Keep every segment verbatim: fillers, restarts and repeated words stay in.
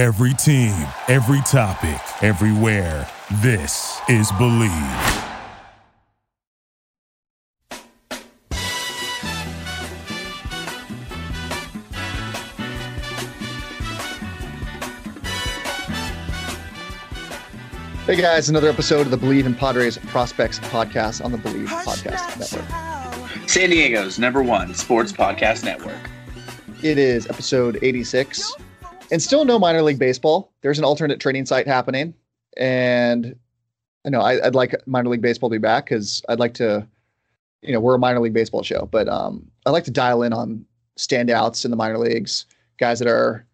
Every team, every topic, everywhere. This is Believe. Hey guys, another episode of the Believe in Padres Prospects podcast on the Believe Podcast Network. San Diego's number one sports podcast network. It is episode eighty-six. And still no minor league baseball. There's an alternate training site happening. And I know I, I'd like minor league baseball to be back because I'd like to, you know, we're a minor league baseball show. But um, I'd like to dial in on standouts in the minor leagues, guys that are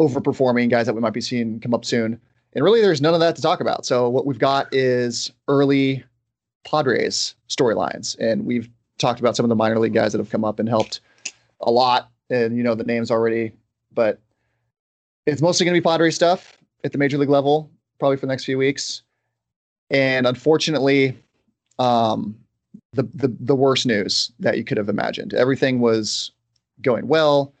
overperforming, guys that we might be seeing come up soon. And really, there's none of that to talk about. So what we've got is early Padres storylines. And we've talked about some of the minor league guys that have come up and helped a lot. And, you know, the names already. But it's mostly going to be Padres stuff at the major league level, probably for the next few weeks. And unfortunately, um, the, the the worst news that you could have imagined. Everything was going well,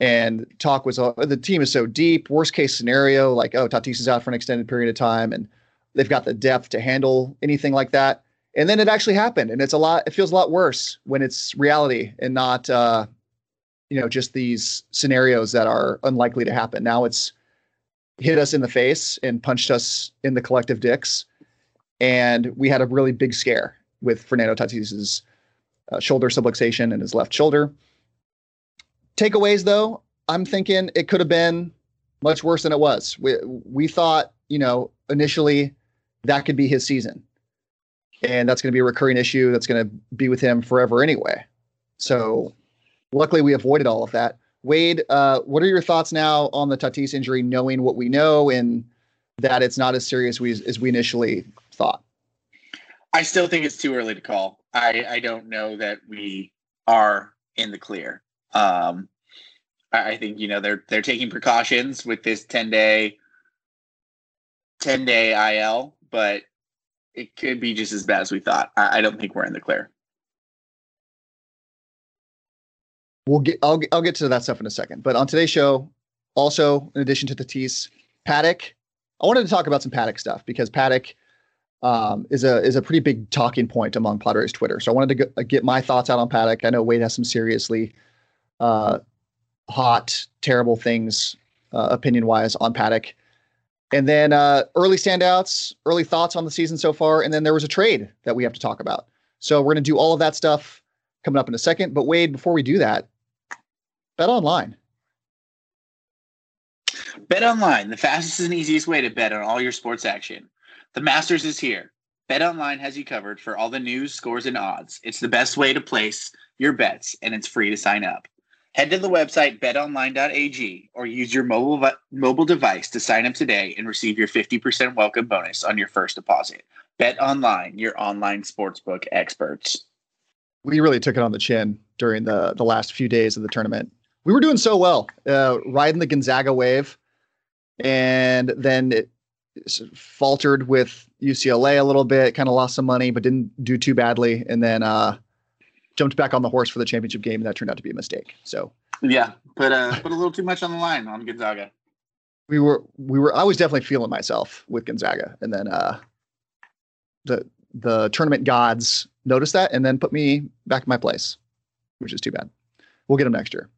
and talk was, uh, the team is so deep. Worst case scenario, like, oh, Tatis is out for an extended period of time, and they've got the depth to handle anything like that. And then it actually happened, and it's a lot. It feels a lot worse when it's reality and not. Uh, you know, just these scenarios that are unlikely to happen. Now it's hit us in the face and punched us in the collective dicks. And we had a really big scare with Fernando Tatis's uh, shoulder subluxation and his left shoulder. Takeaways, though, I'm thinking it could have been much worse than it was. We, we thought, you know, initially that could be his season. And that's going to be a recurring issue. That's going to be with him forever anyway. So luckily, we avoided all of that. Wade, uh, what are your thoughts now on the Tatis injury, knowing what we know and that it's not as serious we, as we initially thought? I still think it's too early to call. I, I don't know that we are in the clear. Um, I, I think, you know, they're they're taking precautions with this ten-day I L, but it could be just as bad as we thought. I, I don't think we're in the clear. We'll get. I'll, I'll get to that stuff in a second. But on today's show, also in addition to Tatis, Paddack, I wanted to talk about some Paddack stuff because Paddack um, is a is a pretty big talking point among Padres Twitter. So I wanted to go, get my thoughts out on Paddack. I know Wade has some seriously uh, hot, terrible things uh, opinion wise on Paddack, and then uh, early standouts, early thoughts on the season so far, and then there was a trade that we have to talk about. So we're going to do all of that stuff coming up in a second. But Wade, before we do that. Bet online. Bet online, the fastest and easiest way to bet on all your sports action. The Masters is here. Bet online has you covered for all the news, scores, and odds. It's the best way to place your bets, and it's free to sign up. Head to the website bet online dot a g or use your mobile vi- mobile device to sign up today and receive your fifty percent welcome bonus on your first deposit. Bet online, your online sportsbook experts. We really took it on the chin during the the last few days of the tournament. We were doing so well, uh, riding the Gonzaga wave, and then it faltered with U C L A a little bit, kind of lost some money, but didn't do too badly, and then uh, jumped back on the horse for the championship game, and that turned out to be a mistake. So yeah, put a put a little too much on the line on Gonzaga. We were we were I was definitely feeling myself with Gonzaga, and then uh, the the tournament gods noticed that, and then put me back in my place. Which is too bad. We'll get him next year.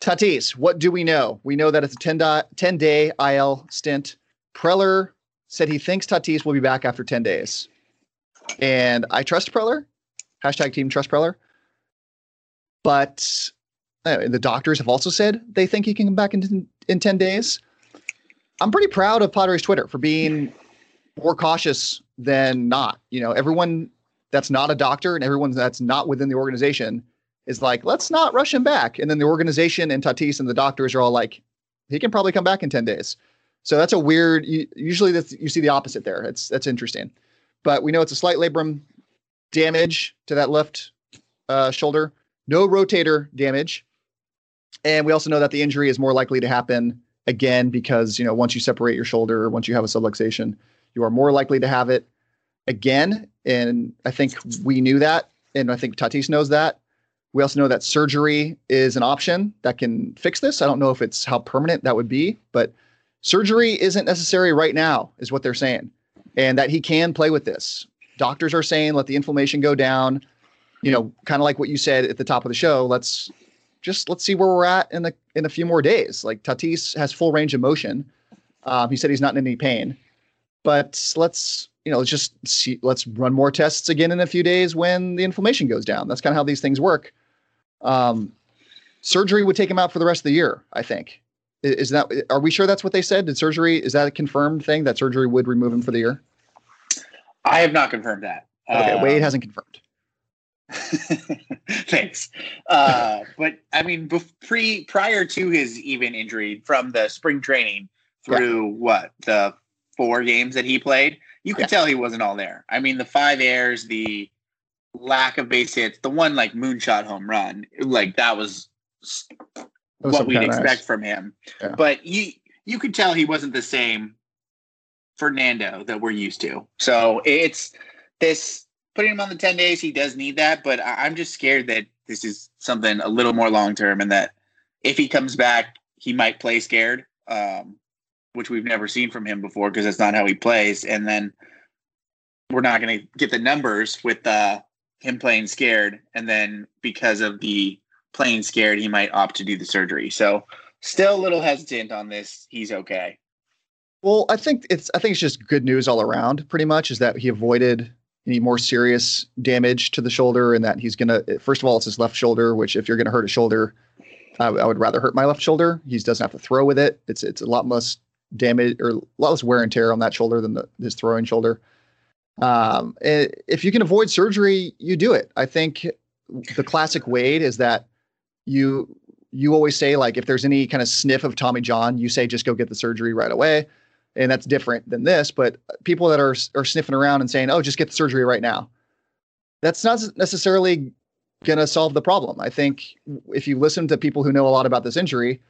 Tatis, what do we know? We know that it's a ten-day I L stint. Preller said he thinks Tatis will be back after ten days. And I trust Preller. Hashtag team trust Preller. But uh, the doctors have also said they think he can come back in, in ten days. I'm pretty proud of Padres Twitter for being more cautious than not. You know, everyone that's not a doctor and everyone that's not within the organization is like, let's not rush him back. And then the organization and Tatis and the doctors are all like, he can probably come back in ten days. So that's a weird, usually that's, you see the opposite there. It's, that's interesting, but we know it's a slight labrum damage to that left uh, shoulder, no rotator damage. And we also know that the injury is more likely to happen again, because, you know, once you separate your shoulder, once you have a subluxation, you are more likely to have it again. And I think we knew that. And I think Tatis knows that. We also know that surgery is an option that can fix this. I don't know if it's how permanent that would be, but surgery isn't necessary right now is what they're saying, and that he can play with this. Doctors are saying, let the inflammation go down. You know, kind of like what you said at the top of the show, let's just let's see where we're at in the in a few more days. Like, Tatis has full range of motion. Um, he said he's not in any pain, but let's, you know, let's just see, let's run more tests again in a few days when the inflammation goes down. That's kind of how these things work. Um, surgery would take him out for the rest of the year, I think. Is that, are we sure that's what they said? Did surgery, is that a confirmed thing that surgery would remove him for the year? I have not confirmed that. Okay. Uh, Wade hasn't confirmed. Thanks. Uh, but I mean, pre prior to his even injury, from the spring training through yeah. what, the four games that he played, you could yeah. tell he wasn't all there. I mean, the five errors, the lack of base hits, the one like moonshot home run, like that was, that was what we'd expect nice. from him. Yeah. But he, you could tell he wasn't the same Fernando that we're used to. So it's this, putting him on the ten days, he does need that, but I'm just scared that this is something a little more long-term, and that if he comes back, he might play scared, um, which we've never seen from him before, because that's not how he plays. And then we're not going to get the numbers with uh, him playing scared. And then because of the playing scared, he might opt to do the surgery. So still a little hesitant on this. He's okay. Well, I think it's, I think it's just good news all around, pretty much, is that he avoided any more serious damage to the shoulder, and that he's going to, first of all, it's his left shoulder, which if you're going to hurt a shoulder, I, I would rather hurt my left shoulder. He doesn't have to throw with it. It's, it's a lot less damage or a lot less wear and tear on that shoulder than the, his throwing shoulder. Um, if you can avoid surgery, you do it. I think the classic Wade is that you, you always say, like, if there's any kind of sniff of Tommy John, you say, just go get the surgery right away. And that's different than this, but people that are are sniffing around and saying, oh, just get the surgery right now, that's not necessarily going to solve the problem. I think if you listen to people who know a lot about this injury,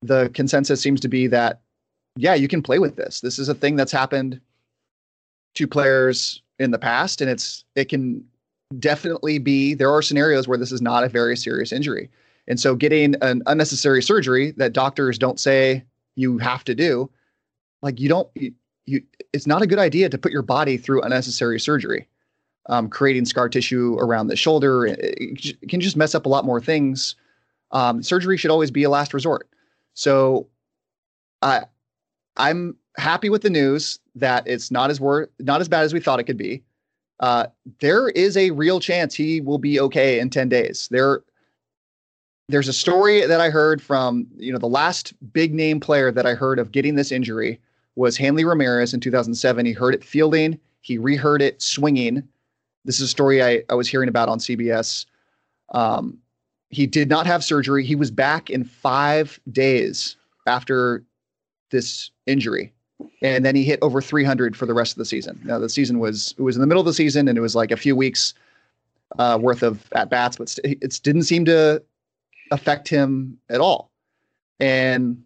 the consensus seems to be that, yeah, you can play with this. This is a thing that's happened to players in the past, and it's it can definitely be, there are scenarios where this is not a very serious injury. And so getting an unnecessary surgery that doctors don't say you have to do, like, you don't, you, you, it's not a good idea to put your body through unnecessary surgery, um, creating scar tissue around the shoulder. It, it, it can just mess up a lot more things. Um, surgery should always be a last resort. So I, I'm happy with the news that it's not as wor- not as bad as we thought it could be. Uh, there is a real chance he will be okay in ten days. There, there's a story that I heard from, you know, the last big name player that I heard of getting this injury was Hanley Ramirez in two thousand seven. He heard it fielding. He reheard it swinging. This is a story I, I was hearing about on C B S. Um, he did not have surgery. He was back in five days after this injury. And then he hit over three hundred for the rest of the season. Now, the season was, it was in the middle of the season, and it was like a few weeks uh, worth of at-bats, but st- it didn't seem to affect him at all. And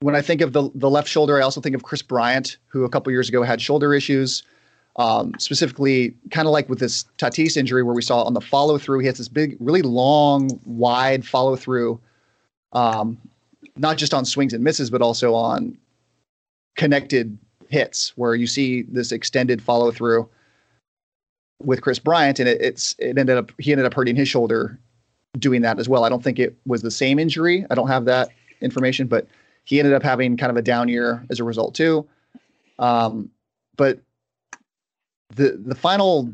when I think of the the left shoulder, I also think of Chris Bryant, who a couple years ago had shoulder issues, um, specifically kind of like with this Tatis injury, where we saw on the follow through, he has this big, really long, wide follow through, um, not just on swings and misses, but also on connected hits, where you see this extended follow through with Chris Bryant, and it, it's it ended up he ended up hurting his shoulder doing that as well. I don't think it was the same injury. I don't have that information, but he ended up having kind of a down year as a result too. Um, but the the final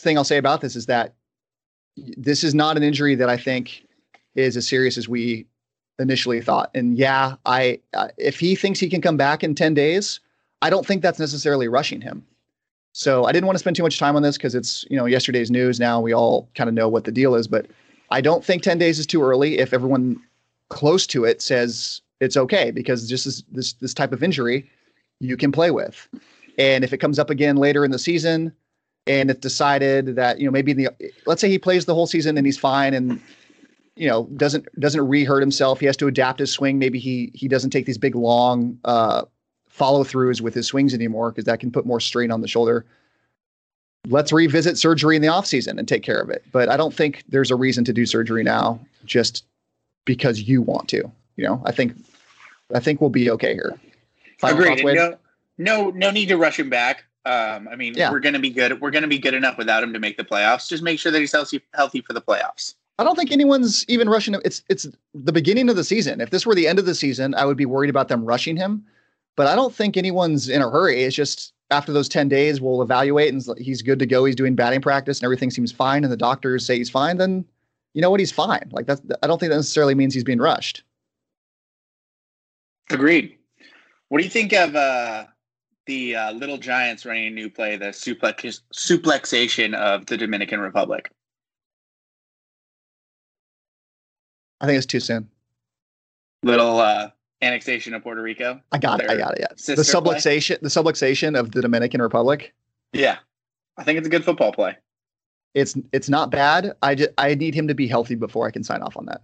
thing I'll say about this is that this is not an injury that I think is as serious as we initially thought. And yeah, I uh, if he thinks he can come back in ten days, I don't think that's necessarily rushing him. So I didn't want to spend too much time on this because it's, you know, yesterday's news. Now we all kind of know what the deal is, but I don't think ten days is too early if everyone close to it says it's okay, because this is this this type of injury you can play with. And if it comes up again later in the season, and it's decided that, you know, maybe in the, let's say he plays the whole season and he's fine, and, you know, doesn't doesn't re-hurt himself, he has to adapt his swing. Maybe he he doesn't take these big long uh, follow throughs with his swings anymore, because that can put more strain on the shoulder. let's revisit surgery in the offseason and take care of it. But I don't think there's a reason to do surgery now just because you want to. You know, I think I think we'll be okay here. Agreed. No, no, no need to rush him back. Um, I mean, yeah. we're going to be good. We're going to be good enough without him to make the playoffs. Just make sure that he's healthy, healthy for the playoffs. I don't think anyone's even rushing him. It's it's the beginning of the season. If this were the end of the season, I would be worried about them rushing him. But I don't think anyone's in a hurry. It's just after those ten days, we'll evaluate and he's good to go. He's doing batting practice and everything seems fine. And the doctors say he's fine. Then you know what? He's fine. Like that's, I don't think that necessarily means he's being rushed. Agreed. What do you think of uh, the uh, Little Giants running a new play, the suplex suplexation of the Dominican Republic? I think it's too soon. Little uh, annexation of Puerto Rico. I got it. I got it. Yeah. The subluxation, the subluxation of the Dominican Republic. Yeah, I think it's a good football play. It's it's not bad. I just, I need him to be healthy before I can sign off on that.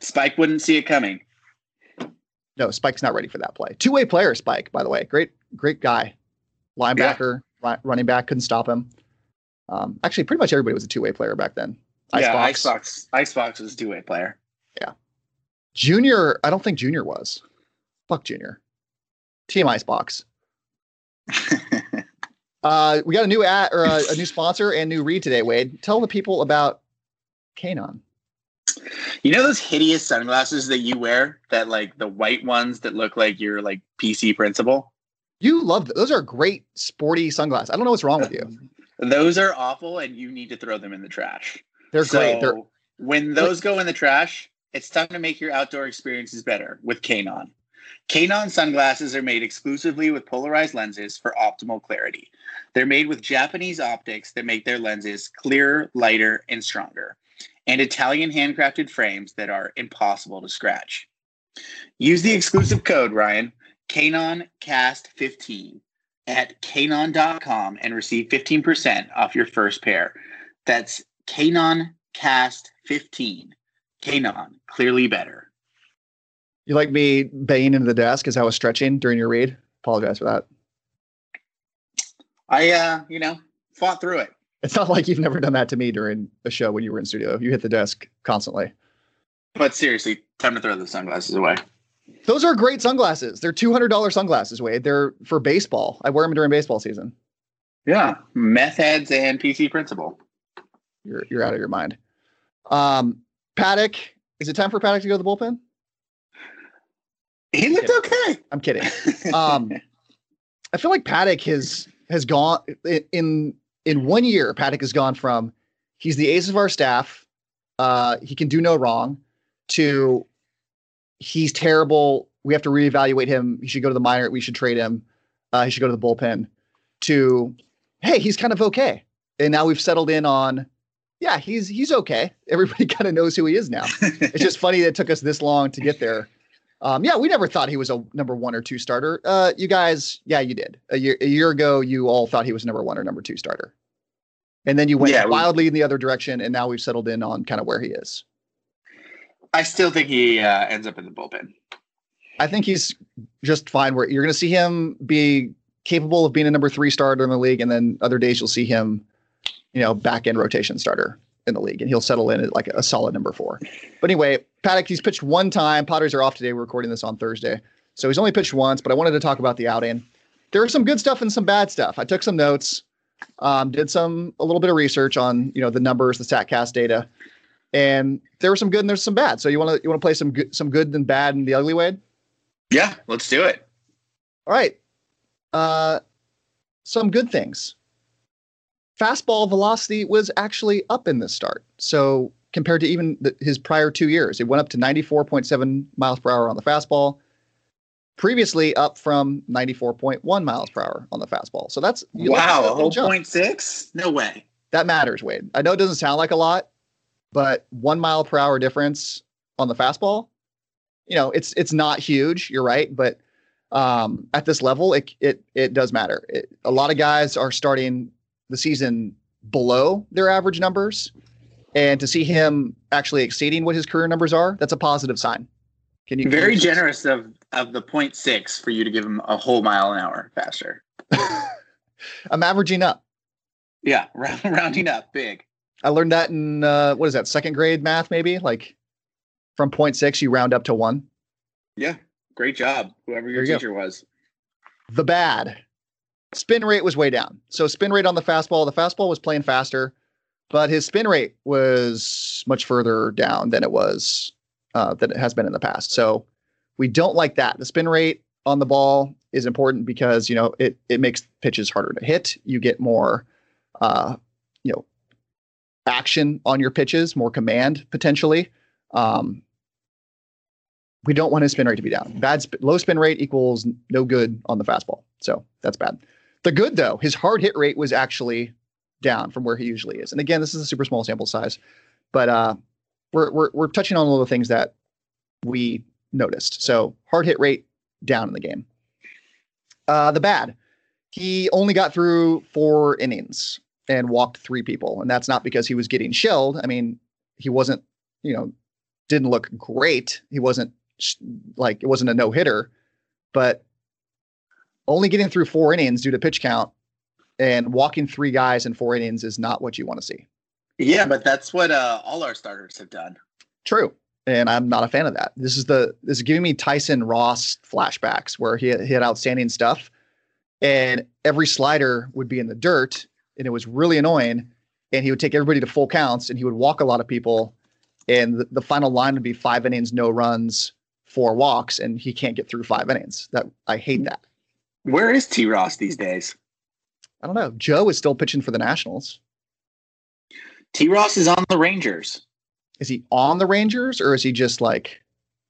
Spike wouldn't see it coming. No, Spike's not ready for that play. Two-way player, Spike. By the way, great great guy, linebacker, yeah. ri- running back. Couldn't stop him. Um, actually, pretty much everybody was a two-way player back then. Icebox. Yeah, Icebox. Icebox was a two-way player. Yeah. Junior, I don't think Junior was. Fuck Junior. Team Icebox. uh, we got a new ad or a, a new sponsor and new read today, Wade. Tell the people about Kanon. You know those hideous sunglasses that you wear, that like the white ones that look like you're like P C principal? You love those. Those are great sporty sunglasses. I don't know what's wrong with you. Those are awful and you need to throw them in the trash. They're so great. They're, when those go in the trash, it's time to make your outdoor experiences better with Kanon. Kanon sunglasses are made exclusively with polarized lenses for optimal clarity. They're made with Japanese optics that make their lenses clearer, lighter, and stronger, and Italian handcrafted frames that are impossible to scratch. Use the exclusive code, Ryan, Kanon Cast fifteen at Kanon dot com and receive fifteen percent off your first pair. That's Kanon Cast fifteen. Kanon, clearly better. You like me baying into the desk as I was stretching during your read? Apologize for that. I, uh, you know, fought through it. It's not like you've never done that to me during a show when you were in studio. You hit the desk constantly. But seriously, time to throw those sunglasses away. Those are great sunglasses. They're two hundred dollars sunglasses, Wade. They're for baseball. I wear them during baseball season. Yeah, meth heads and P C principal. You're you're out of your mind. Um, Paddack, is it time for Paddack to go to the bullpen? He looked okay. I'm kidding. Um, I feel like Paddack has has gone in in one year. Paddack has gone from he's the ace of our staff, uh, he can do no wrong, to he's terrible. We have to reevaluate him. He should go to the minor. We should trade him. Uh, he should go to the bullpen. To hey, he's kind of okay. And now we've settled in on. Yeah, he's he's okay. Everybody kind of knows who he is now. It's just funny that it took us this long to get there. Um, yeah, we never thought he was a number one or two starter. Uh, you guys, yeah, you did. A year, a year ago, you all thought he was number one or number two starter. And then you went yeah, wildly we, in the other direction, and now we've settled in on kind of where he is. I still think he uh, ends up in the bullpen. I think he's just fine. Where you're going to see him be capable of being a number three starter in the league, and then other days you'll see him you know, back end rotation starter in the league, and he'll settle in at like a solid number four. But anyway, Paddack, he's pitched one time. Potters are off today. We're recording this on Thursday. So he's only pitched once, but I wanted to talk about the outing. There was some good stuff and some bad stuff. I took some notes, um, did some, a little bit of research on, you know, the numbers, the StatCast data, and there was some good and there's some bad. So you want to, you want to play some good, some good and bad and the ugly, Wade? Yeah, let's do it. All right. Uh, some good things. Fastball velocity was actually up in this start. So compared to even the, his prior two years, it went up to ninety-four point seven miles per hour on the fastball, previously up from ninety-four point one miles per hour on the fastball. So that's wow, a whole point six? No way. That matters, Wade. I know it doesn't sound like a lot, but one mile per hour difference on the fastball, you know, it's it's not huge. You're right, but um, at this level, it it it does matter. It, a lot of guys are starting the season below their average numbers, and to see him actually exceeding what his career numbers are, that's a positive sign. Can you very generous of, of the point six for you to give him a whole mile an hour faster. I'm averaging up. Yeah, round, rounding up big. I learned that in, uh, what is that, second grade math maybe? Like from zero point six, you round up to one. Yeah, great job, whoever your teacher go. was. The bad. Spin rate was way down. So spin rate on the fastball. The fastball was playing faster, but his spin rate was much further down than it was, uh, than it has been in the past. So we don't like that. The spin rate on the ball is important because, you know, it, it makes pitches harder to hit. You get more, uh, you know, action on your pitches, more command potentially. Um, we don't want his spin rate to be down. Bad sp- low spin rate equals no good on the fastball. So that's bad. The good though, his hard hit rate was actually down from where he usually is. And again, this is a super small sample size, but uh, we're, we're, we're touching on all the things that we noticed. So hard hit rate down in the game. Uh, the bad, he only got through four innings and walked three people. And that's not because he was getting shelled. I mean, he wasn't, you know, didn't look great. He wasn't like, it wasn't a no hitter, but only getting through four innings due to pitch count and walking three guys in four innings is not what you want to see. Yeah, but that's what uh, all our starters have done. True. And I'm not a fan of that. This is the this is giving me Tyson Ross flashbacks where he, he had outstanding stuff and every slider would be in the dirt and it was really annoying. And he would take everybody to full counts and he would walk a lot of people. And the, the final line would be five innings, no runs, four walks, and he can't get through five innings. That I hate that. Where is T. Ross these days? I don't know. Joe is still pitching for the Nationals. T. Ross is on the Rangers. Is he on the Rangers or is he just like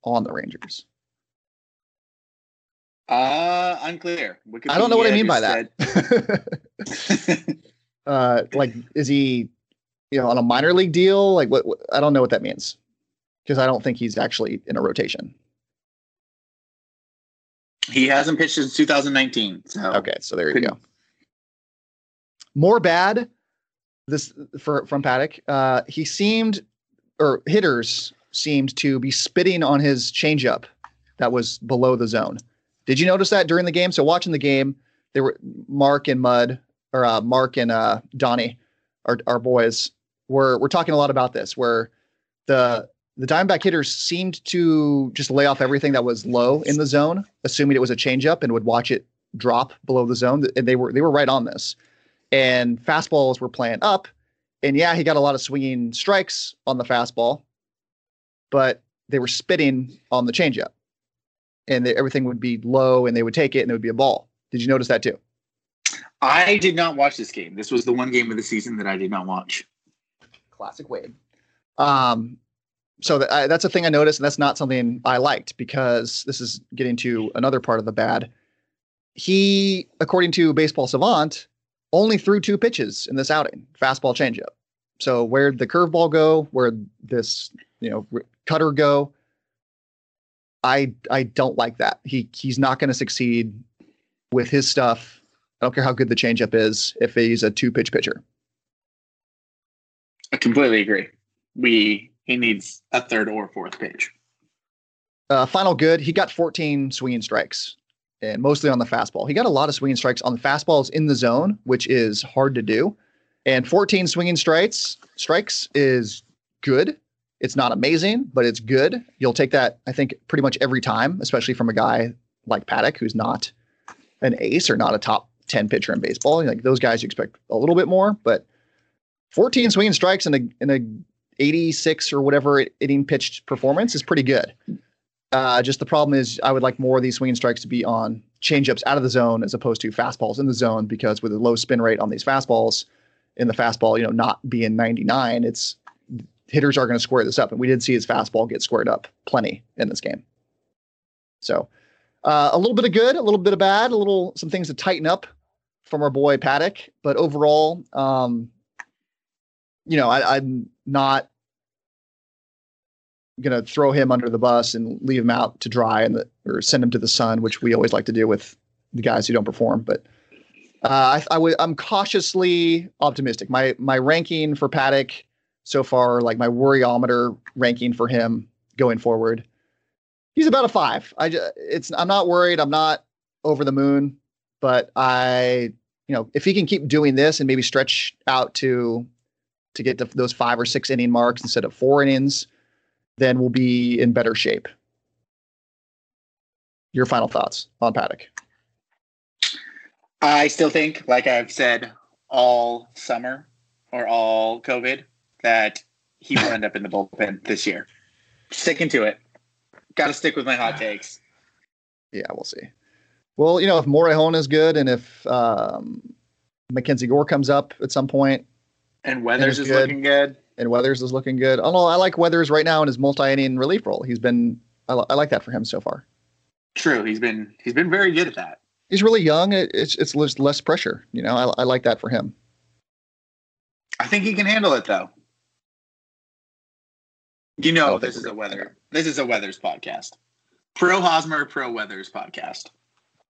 on the Rangers? Uh, unclear. Wikipedia I don't know what I mean by said. that. uh, like, is he, you know, on a minor league deal? Like what, what I don't know what that means because I don't think he's actually in a rotation. He hasn't pitched since two thousand nineteen. So okay, so there you Couldn't. go. More bad this for from Paddack. Uh, he seemed or hitters seemed to be spitting on his changeup that was below the zone. Did you notice that during the game? So watching the game, they were Mark and Mud or uh, Mark and uh, Donnie, our our boys, were we're talking a lot about this where the The Diamondback hitters seemed to just lay off everything that was low in the zone, assuming it was a changeup, and would watch it drop below the zone. And they were they were right on this. And fastballs were playing up. And yeah, he got a lot of swinging strikes on the fastball, but they were spitting on the changeup, and they, everything would be low, and they would take it, and it would be a ball. Did you notice that too? I did not watch this game. This was the one game of the season that I did not watch. Classic Wade. Um. So that, I, that's a thing I noticed, and that's not something I liked because this is getting to another part of the bad. He, according to Baseball Savant, only threw two pitches in this outing, fastball changeup. So where'd the curveball go? Where'd this, you know, r- cutter go? I I don't like that. He He's not going to succeed with his stuff. I don't care how good the changeup is if he's a two-pitch pitcher. I completely agree. We... He needs a third or fourth pitch. Uh, final good. He got fourteen swinging strikes, and mostly on the fastball. He got a lot of swinging strikes on the fastballs in the zone, which is hard to do. And fourteen swinging strikes strikes is good. It's not amazing, but it's good. You'll take that, I think, pretty much every time, especially from a guy like Paddack, who's not an ace or not a top ten pitcher in baseball. Like those guys, you expect a little bit more, but fourteen swinging strikes in a in a eighty-six or whatever inning pitched performance is pretty good. Uh, just the problem is I would like more of these swinging strikes to be on changeups out of the zone as opposed to fastballs in the zone, because with a low spin rate on these fastballs in the fastball, you know, not being ninety-nine, it's hitters are going to square this up. And we did see his fastball get squared up plenty in this game. So uh, a little bit of good, a little bit of bad, a little, some things to tighten up from our boy Paddack, but overall, um, you know, I, I'm not going to throw him under the bus and leave him out to dry and the, or send him to the sun, which we always like to do with the guys who don't perform. But uh, I, I w- I'm cautiously optimistic. My my ranking for Paddack so far, like my worryometer ranking for him going forward, he's about a five. I just, it's I'm not worried. I'm not over the moon, but I you know, if he can keep doing this and maybe stretch out to to get to those five or six inning marks instead of four innings, then we'll be in better shape. Your final thoughts on Paddack? I still think, like I've said all summer or all COVID, that he will end up in the bullpen this year. Sticking to it. Got to stick with my hot takes. Yeah, we'll see. Well, you know, if Morejon is good and if um, Mackenzie Gore comes up at some point. And Weathers and is, is good, looking good. And Weathers is looking good. Oh, no, I like Weathers right now in his multi-inning relief role. He's been I, – I like that for him so far. True. He's been he's been very good at that. He's really young. It, it's it's less pressure. You know, I, I like that for him. I think he can handle it, though. You know, this is a weather. This is a Weathers podcast. Pro Hosmer, pro Weathers podcast.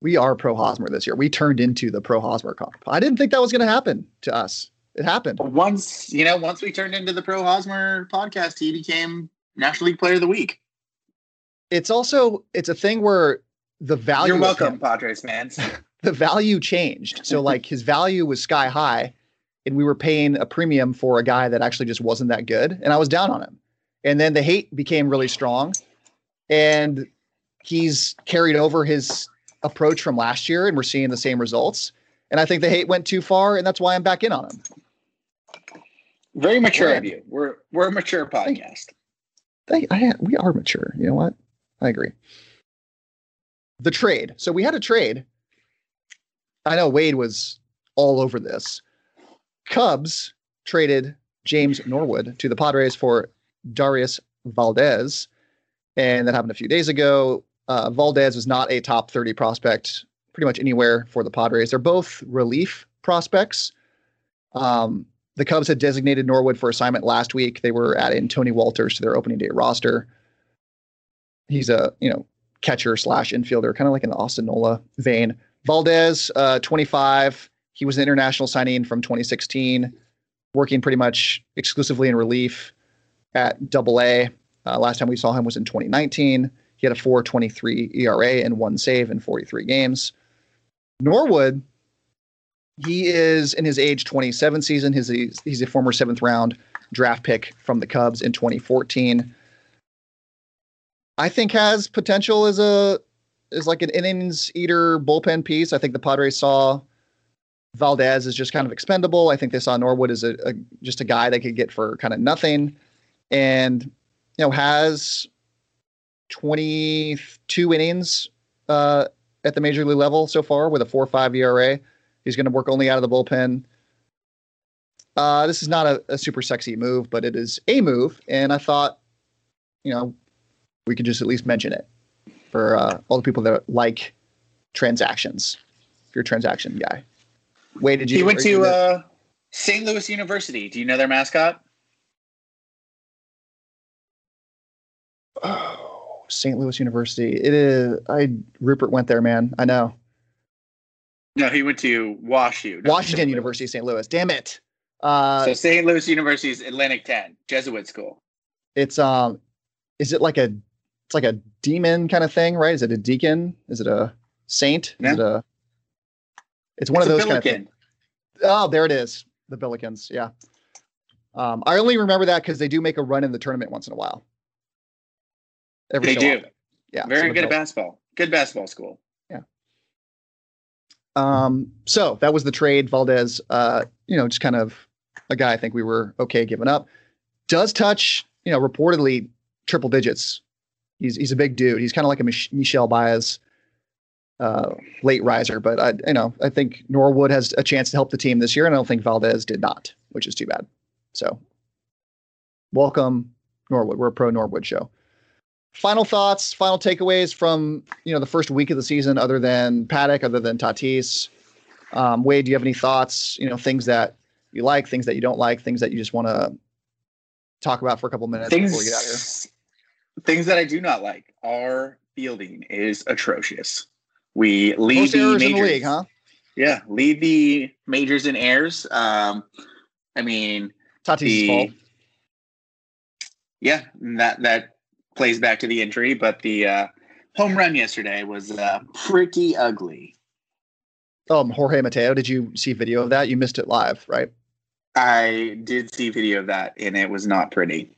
We are pro Hosmer this year. We turned into the pro Hosmer comp. I didn't think that was going to happen to us. It happened. Once you know, once we turned into the pro Hosmer podcast, he became National League Player of the Week. It's also it's a thing where the value. You're welcome, him, Padres fans. The value changed. So like his value was sky high, and we were paying a premium for a guy that actually just wasn't that good, and I was down on him. And then the hate became really strong, and he's carried over his approach from last year, and we're seeing the same results. And I think the hate went too far, and that's why I'm back in on him. Very mature of you. We're we're a mature podcast. They, I, we are mature. You know what? I agree. The trade. So we had a trade. I know Wade was all over this. Cubs traded James Norwood to the Padres for Darius Valdez, and that happened a few days ago. Uh, Valdez was not a top thirty prospect pretty much anywhere for the Padres. They're both relief prospects. Um, the Cubs had designated Norwood for assignment last week. They were adding Tony Walters to their opening day roster. He's a you know catcher slash infielder, kind of like an Austin Nola vein. Valdez, uh, twenty-five. He was an international signing from twenty sixteen, working pretty much exclusively in relief at Double A. Uh, last time we saw him was in twenty nineteen. He had a four twenty-three E R A and one save in forty-three games. Norwood, he is in his age twenty-seven season. His he's a former seventh round draft pick from the Cubs in twenty fourteen. I think has potential as a as like an innings eater bullpen piece. I think the Padres saw Valdez as just kind of expendable. I think they saw Norwood as a, a just a guy they could get for kind of nothing. And, you know, has twenty-two innings uh, at the major league level so far with a four point five E R A. He's going to work only out of the bullpen. Uh, this is not a, a super sexy move, but it is a move. And I thought, you know, we could just at least mention it for uh, all the people that like transactions. If you're a transaction guy. Wait, did you? He went to uh, Saint Louis University. Do you know their mascot? Oh, Saint Louis University. It is. I Rupert went there, man. I know. No, he went to WashU. Washington University, Saint Louis. Damn it. Uh, so Saint Louis University's Atlantic ten Jesuit school. It's um, is it like a, it's like a demon kind of thing, right? Is it a deacon? Is it a saint? No. Is it a? It's one it's of those kind of things. Oh, there it is. The Billikens. Yeah. Um, I only remember that because they do make a run in the tournament once in a while. Every they do. Often. Yeah. Very good at basketball. Good basketball school. Yeah. Um, so that was the trade. Valdez, uh, you know, just kind of a guy I think we were okay giving up. Does touch, you know, reportedly triple digits. He's he's a big dude. He's kind of like a Mich- Michelle Baez uh, late riser. But, I, you know, I think Norwood has a chance to help the team this year. And I don't think Valdez did not, which is too bad. So welcome, Norwood. We're a pro Norwood show. Final thoughts, final takeaways from, you know, the first week of the season, other than Paddack, other than Tatis. Um, Wade, do you have any thoughts, you know, things that you like, things that you don't like, things that you just want to talk about for a couple minutes things, before we get out of here? Things that I do not like. Our fielding is atrocious. We lead Most the errors majors. In the league, huh? Yeah, lead the majors in errors. Um, I mean. Tatis' the, fault. Yeah, that that. plays back to the injury, but the uh, home run yesterday was uh, pretty ugly. um, Jorge Mateo. Did you see video of that? You missed it live, right? I did see video of that, and it was not pretty.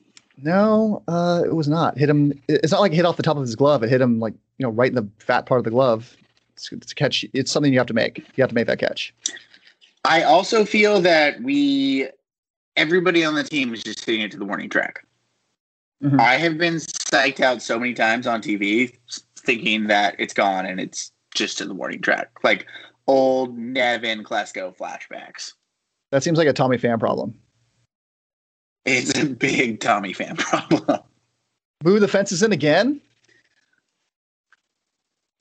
No, uh, it was not. Hit him. It's not like it hit off the top of his glove. It hit him, like, you know, right in the fat part of the glove. It's, it's a catch. It's something you have to make. You have to make that catch. I also feel that we, everybody on the team is just hitting it to the warning track. Mm-hmm. I have been psyched out so many times on T V thinking that it's gone and it's just to the warning track. Like old Nevin Klesko flashbacks. That seems like a Tommy Pham problem. It's a big Tommy Pham problem. Boo, the fence is in again?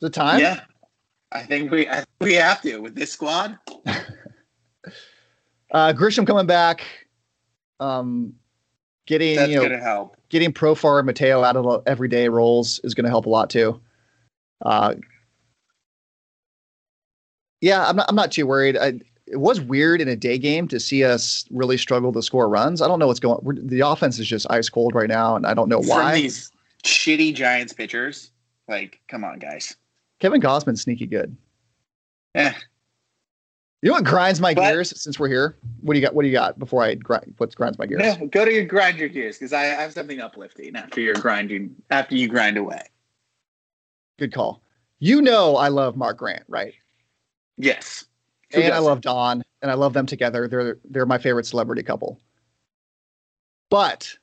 The time? Yeah. I think we I think we have to with this squad. uh, Grisham coming back. Um, getting That's you know, gonna help. Getting Profar and Mateo out of the everyday roles is gonna help a lot too. Uh, yeah, I'm not I'm not too worried. I It was weird in a day game to see us really struggle to score runs. I don't know what's going on. We're, the offense is just ice cold right now, and I don't know why. From these shitty Giants pitchers. Like, come on, guys. Kevin Gausman's sneaky good. Eh. You know what grinds my but, gears since we're here? What do you got? What do you got before I grind? What grinds my gears? No, go to your grind your gears, because I have something uplifting after your grinding, after you grind away. Good call. You know I love Mark Grant, right? Yes. Who and doesn't? I love Don, and I love them together. They're they're my favorite celebrity couple. But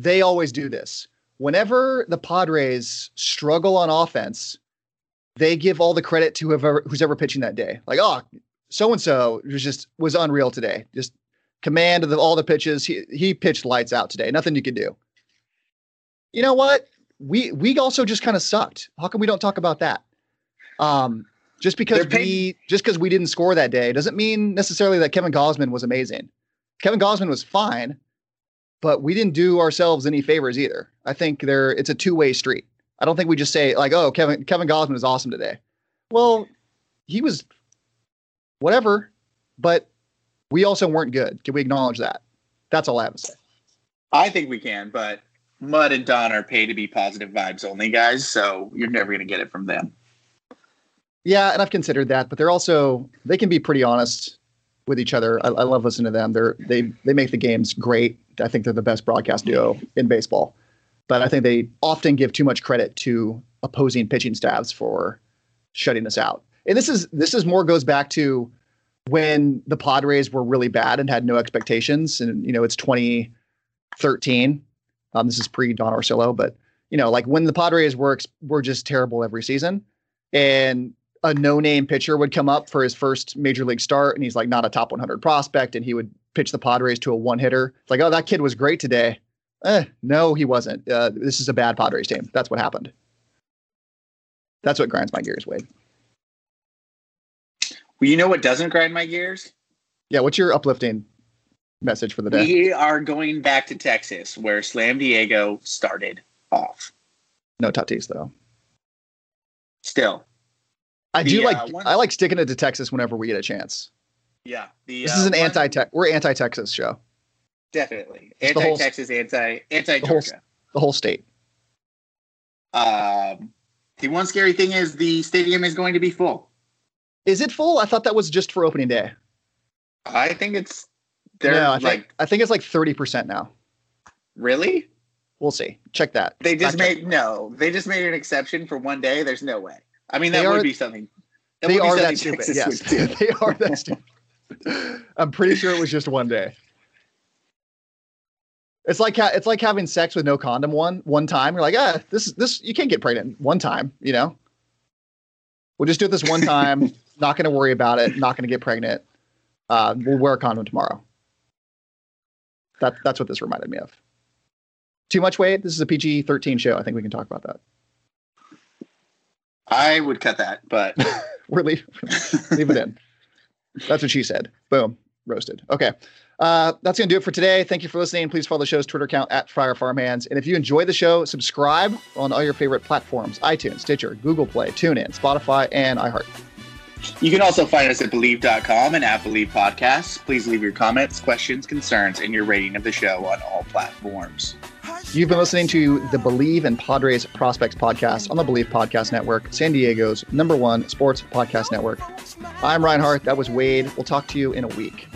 they always do this. Whenever the Padres struggle on offense, they give all the credit to whoever who's ever pitching that day. Like, oh, so and so was just was unreal today. Just command of the, all the pitches. He he pitched lights out today. Nothing you could do. You know what? We we also just kind of sucked. How come we don't talk about that? Um. Just because pay- we just because we didn't score that day doesn't mean necessarily that Kevin Gausman was amazing. Kevin Gausman was fine, but we didn't do ourselves any favors either. I think there it's a two-way street. I don't think we just say like, "Oh, Kevin Kevin Gausman is awesome today." Well, he was whatever, but we also weren't good. Can we acknowledge that? That's all I have to say. I think we can, but Mudd and Don are paid to be positive vibes only guys, so you're never going to get it from them. Yeah, and I've considered that, but they're also they can be pretty honest with each other. I, I love listening to them. They're they they make the games great. I think they're the best broadcast duo in baseball, but I think they often give too much credit to opposing pitching staffs for shutting us out. And this is this is more goes back to when the Padres were really bad and had no expectations. And you know it's twenty thirteen. Um, this is pre Don Orsillo, but you know like when the Padres were were just terrible every season and a no-name pitcher would come up for his first major league start, and he's like not a top one hundred prospect, and he would pitch the Padres to a one-hitter. It's like, oh, that kid was great today. Eh, no, he wasn't. Uh, this is a bad Padres team. That's what happened. That's what grinds my gears, Wade. Well, you know what doesn't grind my gears? Yeah, what's your uplifting message for the day? We are going back to Texas, where Slam Diego started off. No Tatis, though. Still. I do the, like uh, one, I like sticking it to Texas whenever we get a chance. Yeah, the, this uh, is an anti Tex. We're anti Texas show. Definitely anti Texas, anti anti Georgia, the whole state. Um, the one scary thing is the stadium is going to be full. Is it full? I thought that was just for opening day. I think it's there. No, I like think, I think it's like thirty percent now. Really? We'll see. Check that. They just Not made check. no. They just made an exception for one day. There's no way. I mean, that they would are, be something. That they would be are that stupid. Yes, they are that stupid. I'm pretty sure it was just one day. It's like ha- it's like having sex with no condom one one time. You're like, ah, this this you can't get pregnant one time. You know, we'll just do it this one time. Not going to worry about it. Not going to get pregnant. Uh, we'll wear a condom tomorrow. That that's what this reminded me of. Too much weight. This is a P G thirteen show. I think we can talk about that. I would cut that, but we're leave, leave it in. That's what she said. Boom. Roasted. Okay. Uh, that's going to do it for today. Thank you for listening. Please follow the show's Twitter account at Friar Farmhands. And if you enjoy the show, subscribe on all your favorite platforms, iTunes, Stitcher, Google Play, TuneIn, Spotify, and iHeart. You can also find us at Believe dot com and at Believe Podcasts. Please leave your comments, questions, concerns, and your rating of the show on all platforms. You've been listening to the Believe in Padres Prospects podcast on the Believe Podcast Network, San Diego's number one sports podcast network. I'm Ryan Hart. That was Wade. We'll talk to you in a week.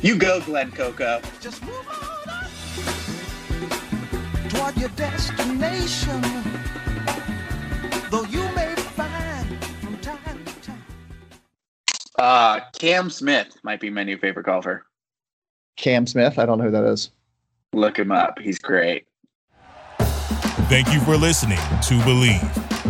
You go, Glenn Coco. Just move on up toward your destination, though you may find from time to time. Uh, Cam Smith might be my new favorite golfer. Cam Smith? I don't know who that is. Look him up. He's great. Thank you for listening to Believe.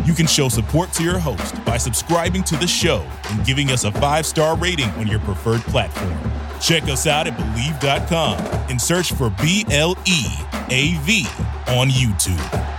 You can show support to your host by subscribing to the show and giving us a five-star rating on your preferred platform. Check us out at Believe dot com and search for B L E A V on YouTube.